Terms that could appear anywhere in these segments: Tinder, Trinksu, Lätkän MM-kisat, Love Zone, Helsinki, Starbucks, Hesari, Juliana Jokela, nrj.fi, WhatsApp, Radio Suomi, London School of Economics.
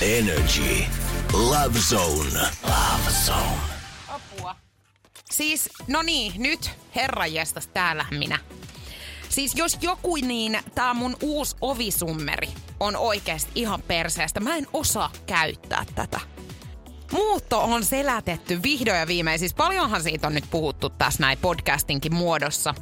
Energy. Love Zone. Love Zone. Apua. Siis, no niin, nyt herranjestas, täällä minä. Siis jos joku, niin tää mun uusi ovisummeri on oikeesti ihan perseestä. Mä en osaa käyttää tätä. Muutto on selätetty vihdoin ja viimein. Siis paljonhan siitä on nyt puhuttu tässä näin podcastinkin muodossa.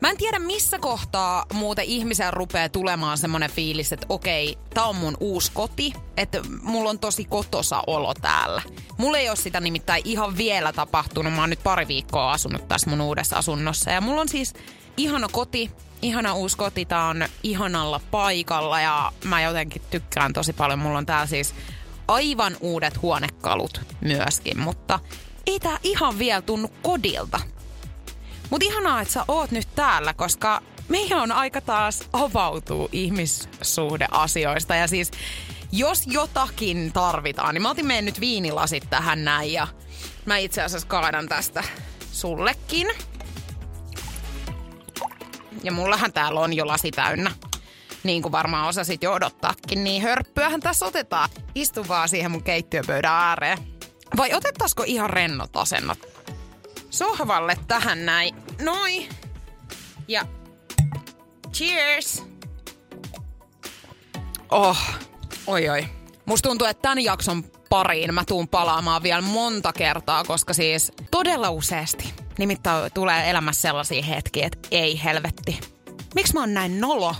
Mä en tiedä missä kohtaa muuten ihmisen rupeaa tulemaan semmonen fiilis, että okei, tää on mun uusi koti. Että mulla on tosi kotosa olo täällä. Mulla ei oo sitä nimittäin ihan vielä tapahtunut. Mä oon nyt pari viikkoa asunut tässä mun uudessa asunnossa. Ja mulla on siis ihana koti, ihana uusi koti. Tää on ihanalla paikalla ja mä jotenkin tykkään tosi paljon. Mulla on tää siis aivan uudet huonekalut myöskin, mutta ei tää ihan vielä tunnu kodilta. Mut ihanaa, että sä oot nyt täällä, koska meidän on aika taas avautua ihmissuhdeasioista. Ja siis, jos jotakin tarvitaan, niin mä otin meidän nyt viinilasit tähän näin. Ja mä itse asiassa kaadan tästä sullekin. Ja mullahan täällä on jo lasi täynnä. Niin kuin varmaan osasit jo odottaakin, niin hörppyähän tässä otetaan. Istu vaan siihen mun keittiöpöydän ääreen. Vai otettaisiko ihan rennot asennot? Sohvalle tähän näin. Noi. Ja cheers. Oh, oi oi. Musta tuntuu, että tämän jakson pariin mä tuun palaamaan vielä monta kertaa, koska siis todella useasti. Nimittäin tulee elämässä sellaisia hetkiä, että ei helvetti. Miksi mä oon näin nolo?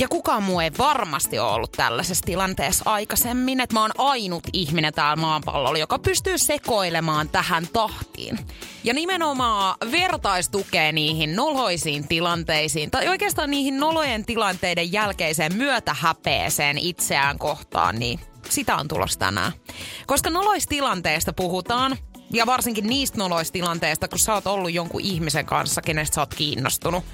Ja kukaan muu ei varmasti ole ollut tällaisessa tilanteessa aikaisemmin, että mä oon ainut ihminen täällä maapallolla, joka pystyy sekoilemaan tähän tahtiin. Ja nimenomaan vertaistukea niihin noloisiin tilanteisiin, tai oikeastaan niihin nolojen tilanteiden jälkeiseen myötähäpeeseen itseään kohtaan, niin sitä on tulossa tänään. Koska noloistilanteesta puhutaan, ja varsinkin niistä noloistilanteista, kun sä oot ollut jonkun ihmisen kanssa, kenestä sä oot kiinnostunut.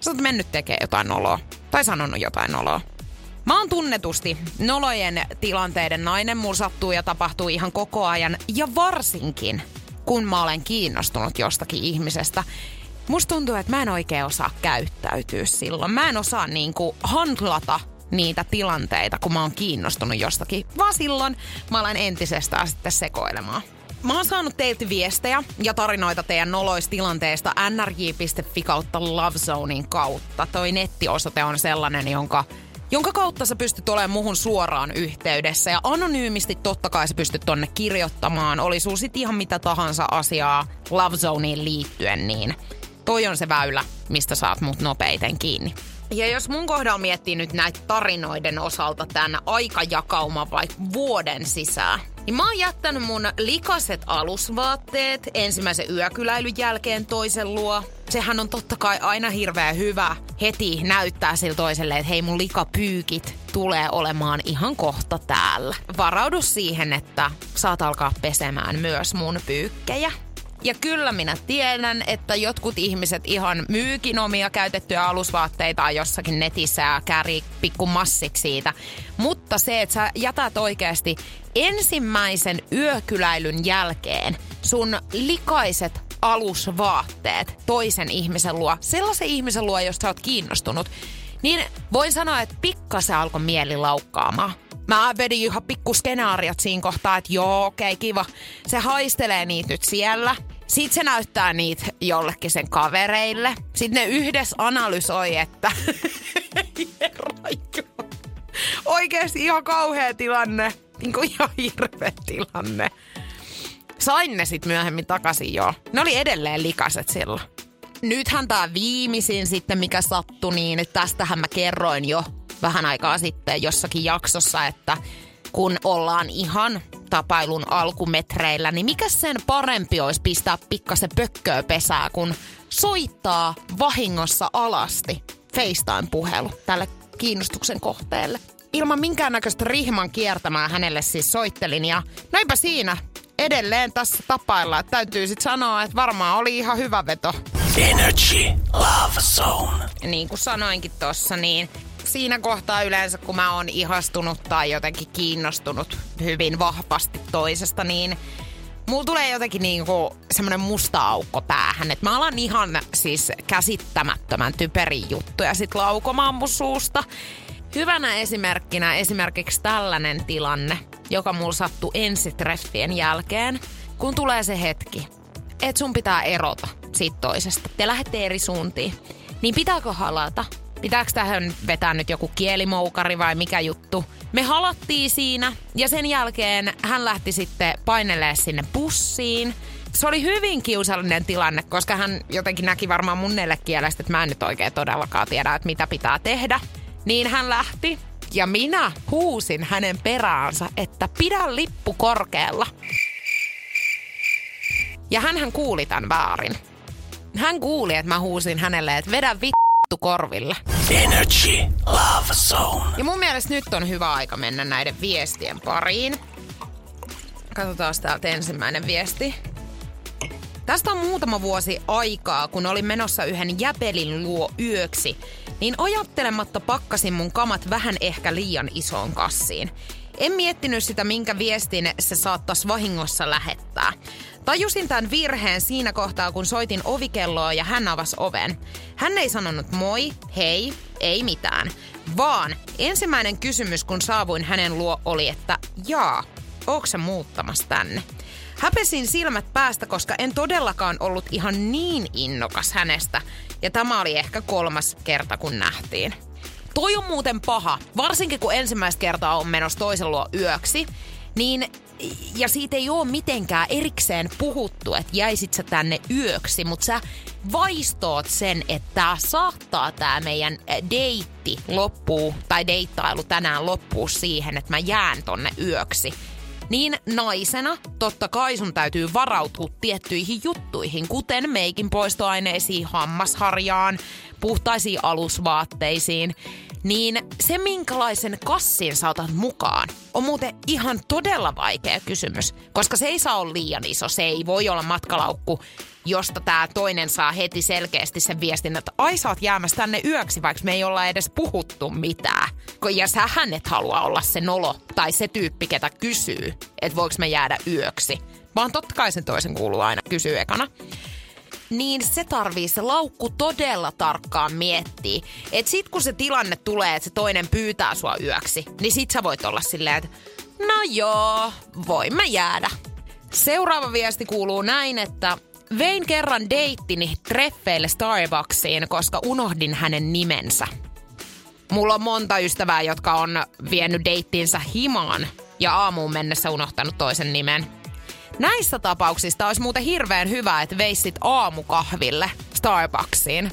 Sä oot mennyt tekemään jotain noloa. Tai sanonut jotain noloa. Mä oon tunnetusti nolojen tilanteiden nainen, mulla sattuu ja tapahtuu ihan koko ajan. Ja varsinkin, kun mä olen kiinnostunut jostakin ihmisestä, musta tuntuu, että mä en oikein osaa käyttäytyä silloin. Mä en osaa niinku handlata niitä tilanteita, kun mä oon kiinnostunut jostakin. Vaan silloin mä olen entisestään sitten sekoilemaan. Mä oon saanut teiltä viestejä ja tarinoita teidän noloistilanteesta nrj.fi kautta Lovezonein kautta. Toi nettiosoite on sellainen, jonka kautta sä pystyt olemaan muhun suoraan yhteydessä. Ja anonyymisti totta kai sä pystyt tonne kirjoittamaan. Oli sun sit ihan mitä tahansa asiaa Lovezoneen liittyen, niin toi on se väylä, mistä saat mut nopeiten kiinni. Ja jos mun kohdalla miettii nyt näitä tarinoiden osalta tämän aikajakauman vaikka vuoden sisään, niin mä oon jättänyt mun likaset alusvaatteet ensimmäisen yökyläilyn jälkeen toisen luo. Sehän on totta kai aina hirveän hyvä heti näyttää sille toiselle, että hei, mun likapyykit tulee olemaan ihan kohta täällä. Varaudu siihen, että saat alkaa pesemään myös mun pyykkejä. Ja kyllä minä tiedän, että jotkut ihmiset ihan myykin omia käytettyjä alusvaatteita jossakin netissä ja käärii pikku massiksi siitä. Mutta se, että sä jätät oikeasti ensimmäisen yökyläilyn jälkeen sun likaiset alusvaatteet toisen ihmisen luo, sellaisen ihmisen luo, josta sä oot kiinnostunut, niin voin sanoa, että pikkasen alkoi mieli laukkaamaan. Mä vedin ihan pikkuskenaariot siinä kohtaa, että joo, okei, kiva. Se haistelee niitä nyt siellä. Sitten se näyttää niitä jollekin sen kavereille. Sitten ne yhdessä analysoi, että oikeasti ihan kauhea tilanne. Niin kuin ihan hirveä tilanne. Sain ne sitten myöhemmin takaisin, joo. Ne oli edelleen likaset silloin. Nythän tää viimeisin sitten, mikä sattui, niin tästähän mä kerroin jo vähän aikaa sitten jossakin jaksossa, että kun ollaan ihan tapailun alkumetreillä, niin mikä sen parempi olisi pistää pikkasen pökköä pesää, kun soittaa vahingossa alasti FaceTime-puhelu tälle kiinnostuksen kohteelle. ilman minkäännäköistä rihman kiertämää hänelle siis soittelin. Ja näinpä siinä edelleen tässä tapaillaan. Täytyy sitten sanoa, että varmaan oli ihan hyvä veto. Energy Love Zone. Niin kuin sanoinkin tuossa, niin siinä kohtaa yleensä, kun mä oon ihastunut tai jotenkin kiinnostunut hyvin vahvasti toisesta, niin mulla tulee jotenkin niinku semmoinen musta aukko päähän, että mä alan ihan siis käsittämättömän typerin juttuja sit laukomaan mun suusta. Hyvänä esimerkkinä esimerkiksi tällainen tilanne, joka mulla sattui ensitreffien jälkeen, kun tulee se hetki, että sun pitää erota siitä toisesta. Te lähette eri suuntiin. Niin pitääkö halata? Pitääkö tähän vetää nyt joku kielimoukari vai mikä juttu? Me halattiin siinä ja sen jälkeen hän lähti sitten painelee sinne bussiin. Se oli hyvin kiusallinen tilanne, koska hän jotenkin näki varmaan mun kielestä, että mä en nyt oikein todellakaan tiedä, että mitä pitää tehdä. Niin hän lähti ja minä huusin hänen peräänsä, että pidä lippu korkealla. Ja hänhän kuuli tämän väärin. Hän kuuli, että mä huusin hänelle, että vedä korville. Energy Love Zone. Ja mun mielestä nyt on hyvä aika mennä näiden viestien pariin. Katsotaan täältä ensimmäinen viesti. Tästä on muutama vuosi aikaa, kun olin menossa yhden jäpelin luo yöksi, niin ajattelematta pakkasin mun kamat vähän ehkä liian isoon kassiin. En miettinyt sitä, minkä viestin se saattaisi vahingossa lähettää. Tajusin tämän virheen siinä kohtaa, kun soitin ovikelloa ja hän avasi oven. Hän ei sanonut moi, hei, ei mitään. Vaan ensimmäinen kysymys, kun saavuin hänen luo, oli, että jaa, ootko sä muuttamassa tänne? Häpesin silmät päästä, koska en todellakaan ollut ihan niin innokas hänestä. Ja tämä oli ehkä 3. kerta, kun nähtiin. Toi on muuten paha, varsinkin kun ensimmäistä kertaa on menossa toisen luo yöksi, niin, ja siitä ei ole mitenkään erikseen puhuttu, että jäisit sä tänne yöksi, mutta sä vaistoot sen, että tää saattaa tää meidän deitti loppuu, tai deittailu tänään loppuu siihen, että mä jään tonne yöksi. Niin naisena totta kai sun täytyy varautua tiettyihin juttuihin, kuten meikin poistoaineisiin, hammasharjaan, puhtaisiin alusvaatteisiin. Niin se, minkälaisen kassin sä otat mukaan, on muuten ihan todella vaikea kysymys, koska se ei saa olla liian iso. Se ei voi olla matkalaukku, josta tää toinen saa heti selkeästi sen viestin, että ai sä oot jäämässä tänne yöksi, vaikka me ei olla edes puhuttu mitään. Ja sähän et halua olla se nolo tai se tyyppi, ketä kysyy, että voiko me jäädä yöksi. Vaan totta kai sen toisen kuuluu aina kysyä ekana. Niin se tarvii se laukku todella tarkkaan miettiä. Et sit kun se tilanne tulee, että se toinen pyytää sua yöksi, niin sit sä voit olla silleen, että no joo, voin mä jäädä. Seuraava viesti kuuluu näin, että vein kerran deittini treffeille Starbucksiin, koska unohdin hänen nimensä. Mulla on monta ystävää, jotka on vienyt deittiinsä himaan ja aamuun mennessä unohtanut toisen nimen. Näissä tapauksissa olisi muuten hirveän hyvä, että veisit aamukahville Starbucksiin.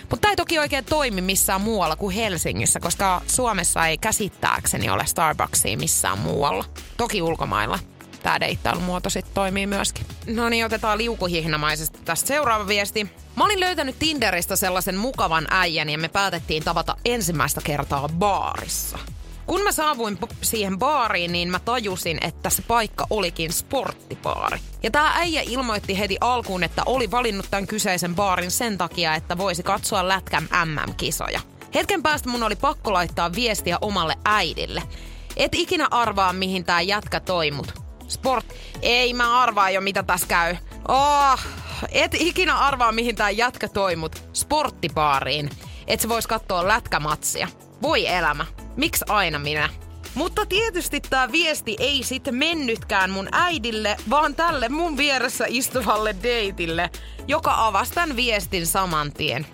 Mutta tämä ei toki oikein toimi missään muualla kuin Helsingissä, koska Suomessa ei käsittääkseni ole Starbucksia missään muualla. Toki ulkomailla tämä deittailumuoto sitten toimii myöskin. No niin, otetaan liukuhihnamaisesti tästä seuraava viesti. Mä olin löytänyt Tinderistä sellaisen mukavan äijän ja me päätettiin tavata ensimmäistä kertaa baarissa. Kun mä saavuin siihen baariin, niin mä tajusin, että se paikka olikin sporttibaari. Ja tää äijä ilmoitti heti alkuun, että oli valinnut tämän kyseisen baarin sen takia, että voisi katsoa Lätkän MM-kisoja. Hetken päästä mun oli pakko laittaa viestiä omalle äidille. Et ikinä arvaa, mihin tää jätkä toi mut. Ei mä arvaa jo, mitä tässä käy. Et ikinä arvaa, mihin tää jätkä toi mut. Sporttibaariin. Et se vois katsoa lätkämatsia. Voi elämä. Miksi aina minä? Mutta tietysti tää viesti ei sitten mennytkään mun äidille, vaan tälle mun vieressä istuvalle deitille, joka avasi tän viestin saman tien.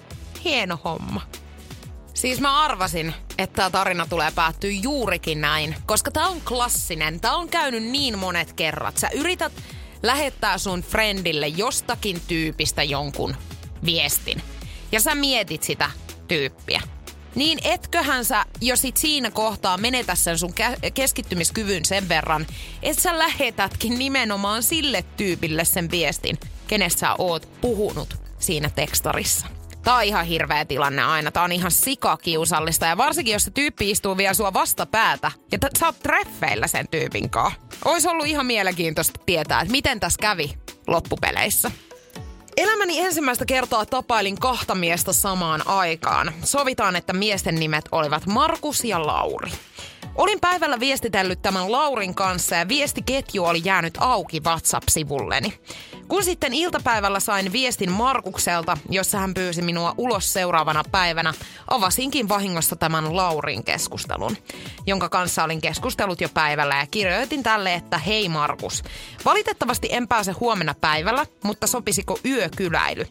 Hieno homma. Siis mä arvasin, että tää tarina tulee päättyä juurikin näin, koska tää on klassinen. Tää on käynyt niin monet kerrat. Sä yrität lähettää sun friendille jostakin tyypistä jonkun viestin. Ja sä mietit sitä tyyppiä. Niin etköhän sä jo sit siinä kohtaa menetä sen sun keskittymiskyvyn sen verran, että sä lähetätkin nimenomaan sille tyypille sen viestin, kenestä sä oot puhunut siinä tekstarissa. Tää on ihan hirveä tilanne aina. Tää on ihan sikakiusallista. Ja varsinkin, jos se tyyppi istuu vielä sua vastapäätä ja sä oot treffeillä sen tyypin kanssa. Ois ollut ihan mielenkiintoista tietää, että miten tässä kävi loppupeleissä. Elämäni ensimmäistä kertaa tapailin kahta miestä samaan aikaan. Sovitaan, että miesten nimet olivat Markus ja Lauri. Olin päivällä viestitellyt tämän Laurin kanssa ja viestiketju oli jäänyt auki WhatsApp-sivulleni. Kun sitten iltapäivällä sain viestin Markukselta, jossa hän pyysi minua ulos seuraavana päivänä, avasinkin vahingossa tämän Laurin keskustelun, jonka kanssa olin keskustellut jo päivällä ja kirjoitin tälle, että hei Markus, valitettavasti en pääse huomenna päivällä, mutta sopisiko yökyläily?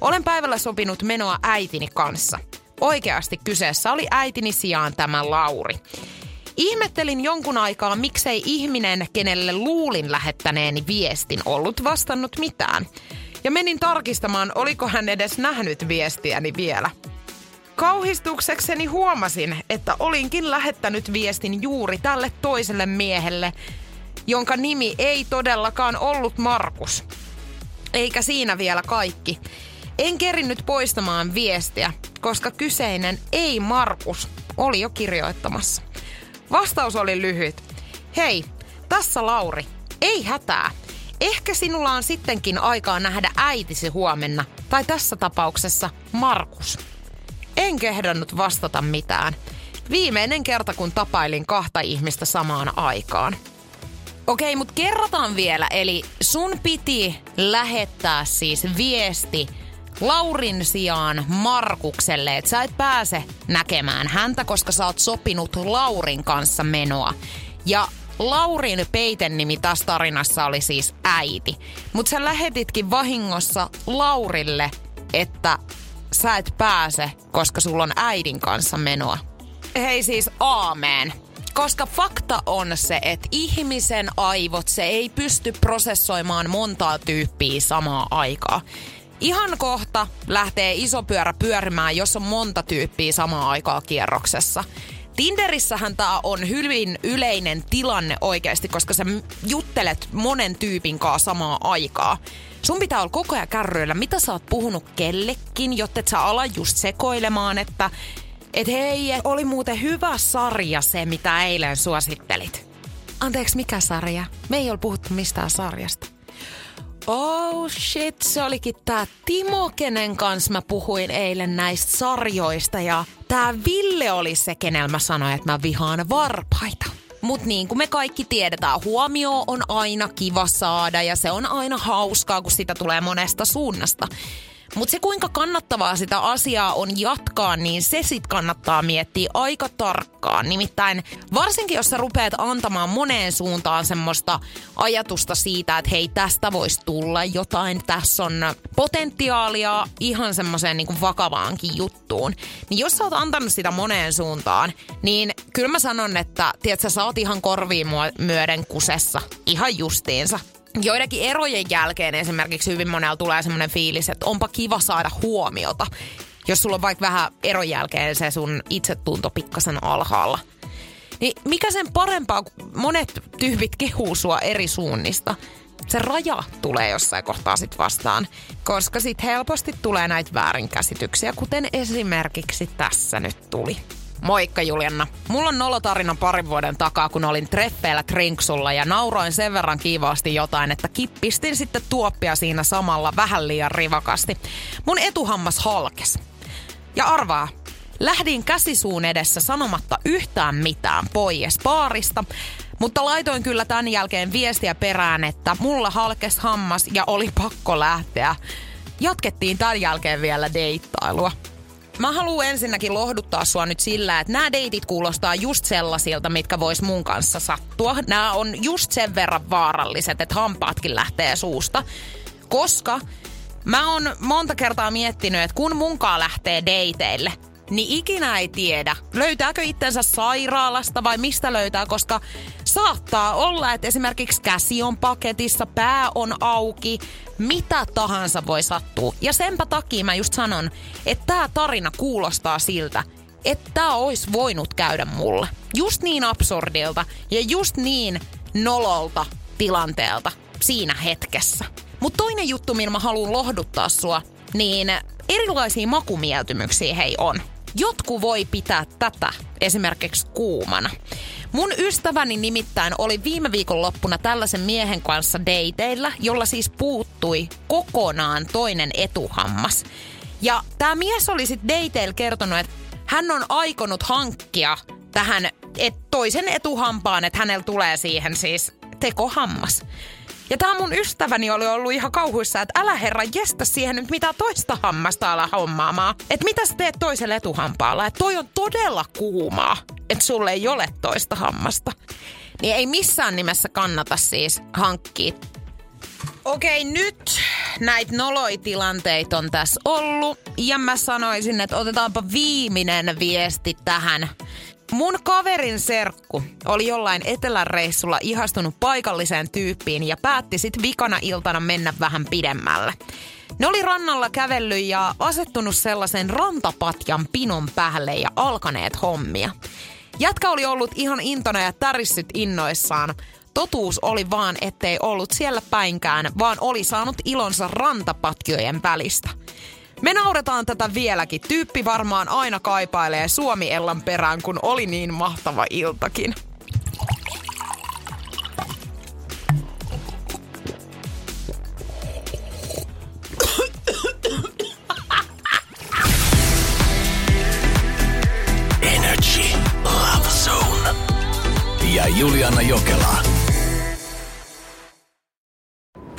Olen päivällä sopinut menoa äitini kanssa. Oikeasti kyseessä oli äitini sijaan tämä Lauri. Ihmettelin jonkun aikaa, miksei ihminen, kenelle luulin lähettäneeni viestin, ollut vastannut mitään. Ja menin tarkistamaan, oliko hän edes nähnyt viestiäni vielä. Kauhistuksekseni huomasin, että olinkin lähettänyt viestin juuri tälle toiselle miehelle, jonka nimi ei todellakaan ollut Markus. Eikä siinä vielä kaikki. En kerinnyt poistamaan viestiä, koska kyseinen ei Markus oli jo kirjoittamassa. Vastaus oli lyhyt. Hei, tässä Lauri. Ei hätää. Ehkä sinulla on sittenkin aikaa nähdä äitisi huomenna, tai tässä tapauksessa Markus. En kehdannut vastata mitään. Viimeinen kerta, kun tapailin kahta ihmistä samaan aikaan. Okei, mutta kerrotaan vielä. Eli sun piti lähettää siis viesti Laurin sijaan Markukselle, että sä et pääse näkemään häntä, koska sä oot sopinut Laurin kanssa menoa. Ja Laurin peitennimi tässä tarinassa oli siis äiti. Mut sä lähetitkin vahingossa Laurille, että sä et pääse, koska sulla on äidin kanssa menoa. Hei siis aamen. Koska fakta on se, että ihmisen aivot, se ei pysty prosessoimaan montaa tyyppiä samaa aikaa. Ihan kohta lähtee iso pyörä pyörimään, jos on monta tyyppiä samaan aikaan kierroksessa. Tinderissähän tää on hyvin yleinen tilanne oikeasti, koska sä juttelet monen tyypin kanssa samaan aikaan. Sun pitää olla koko ajan kärryillä, mitä sä oot puhunut kellekin, jotta et sä ala just sekoilemaan, että et hei, oli muuten hyvä sarja se, mitä eilen suosittelit. Anteeksi, mikä sarja? Me ei ole puhuttu mistään sarjasta. Oh shit, se olikin tää Timo, kenen kanssa mä puhuin eilen näistä sarjoista ja tää Ville oli se, kenellä mä sanoin, että mä vihaan varpaita. Mut niin kuin me kaikki tiedetään, huomio on aina kiva saada ja se on aina hauskaa, kun sitä tulee monesta suunnasta. Mut se kuinka kannattavaa sitä asiaa on jatkaa, niin se sit kannattaa miettiä aika tarkkaan. Nimittäin varsinkin, jos sä rupeat antamaan moneen suuntaan semmoista ajatusta siitä, että hei, tästä voisi tulla jotain, tässä on potentiaalia ihan semmoiseen niin kuin vakavaankin juttuun. Niin jos sä oot antanut sitä moneen suuntaan, niin kyllä mä sanon, että tiedätkö, sä oot ihan korviin myöden kusessa, ihan justiinsa. Joidenkin erojen jälkeen esimerkiksi hyvin monella tulee semmoinen fiilis, että onpa kiva saada huomiota, jos sulla on vaikka vähän eron jälkeen se sun itsetunto pikkasen alhaalla. Niin mikä sen parempaa, kun monet tyypit kehuu sua eri suunnista. Se raja tulee jossain kohtaa sit vastaan, koska sit helposti tulee näitä väärinkäsityksiä, kuten esimerkiksi tässä nyt tuli. Moikka Juliana. Mulla on nolotarina parin vuoden takaa, kun olin treffeillä trinksulla ja nauroin sen verran kiivaasti jotain, että kippistin sitten tuoppia siinä samalla vähän liian rivakasti. Mun etuhammas halkesi. Ja arvaa, lähdin käsisuun edessä sanomatta yhtään mitään pois baarista, mutta laitoin kyllä tämän jälkeen viestiä perään, että mulla halkesi hammas ja oli pakko lähteä. Jatkettiin tämän jälkeen vielä deittailua. Mä haluan ensinnäkin lohduttaa sua nyt sillä, että nämä deitit kuulostaa just sellaisilta, mitkä vois mun kanssa sattua. Nämä on just sen verran vaaralliset, että hampaatkin lähtee suusta. Koska mä oon monta kertaa miettinyt, että kun munkaan lähtee deiteille, niin ikinä ei tiedä, löytääkö itsensä sairaalasta vai mistä löytää, koska saattaa olla, että esimerkiksi käsi on paketissa, pää on auki, mitä tahansa voi sattua. Ja senpä takia mä just sanon, että tää tarina kuulostaa siltä, että tää ois voinut käydä mulle. Just niin absurdilta ja just niin nololta tilanteelta siinä hetkessä. Mut toinen juttu, millä mä haluan lohduttaa sua, niin erilaisia makumieltymyksiä hei on. Jotkut voi pitää tätä esimerkiksi kuumana. Mun ystäväni nimittäin oli viime viikonloppuna tällaisen miehen kanssa dateilla, jolla siis puuttui kokonaan toinen etuhammas. Ja tää mies oli sit dateilla kertonut, että hän on aikonut hankkia tähän toisen etuhampaan, että hänellä tulee siihen siis tekohammas. Ja tää mun ystäväni oli ollut ihan kauhuissa, että älä herra jestä siihen nyt mitään toista hammasta ala hommaamaan. Että mitä sä teet toiselle etuhampaalla? Että toi on todella kuumaa, että sulle ei ole toista hammasta. Niin ei missään nimessä kannata siis hankkia. Okei, nyt näitä noloitilanteita on tässä ollut. Ja mä sanoisin, että otetaanpa viimeinen viesti tähän. Mun kaverin serkku oli jollain etelän reissulla ihastunut paikalliseen tyyppiin ja päätti sit vikana iltana mennä vähän pidemmälle. Ne oli rannalla kävellyt ja asettunut sellaisen rantapatjan pinon päälle ja alkaneet hommia. Jätkä oli ollut ihan intona ja tärissyt innoissaan. Totuus oli vaan, ettei ollut siellä päinkään, vaan oli saanut ilonsa rantapatjojen välistä. Me nauretaan tätä vieläkin. Tyyppi varmaan aina kaipailee Suomi-Ellan perään, kun oli niin mahtava iltakin. Energy, Love Zone ja Juliana Jokela.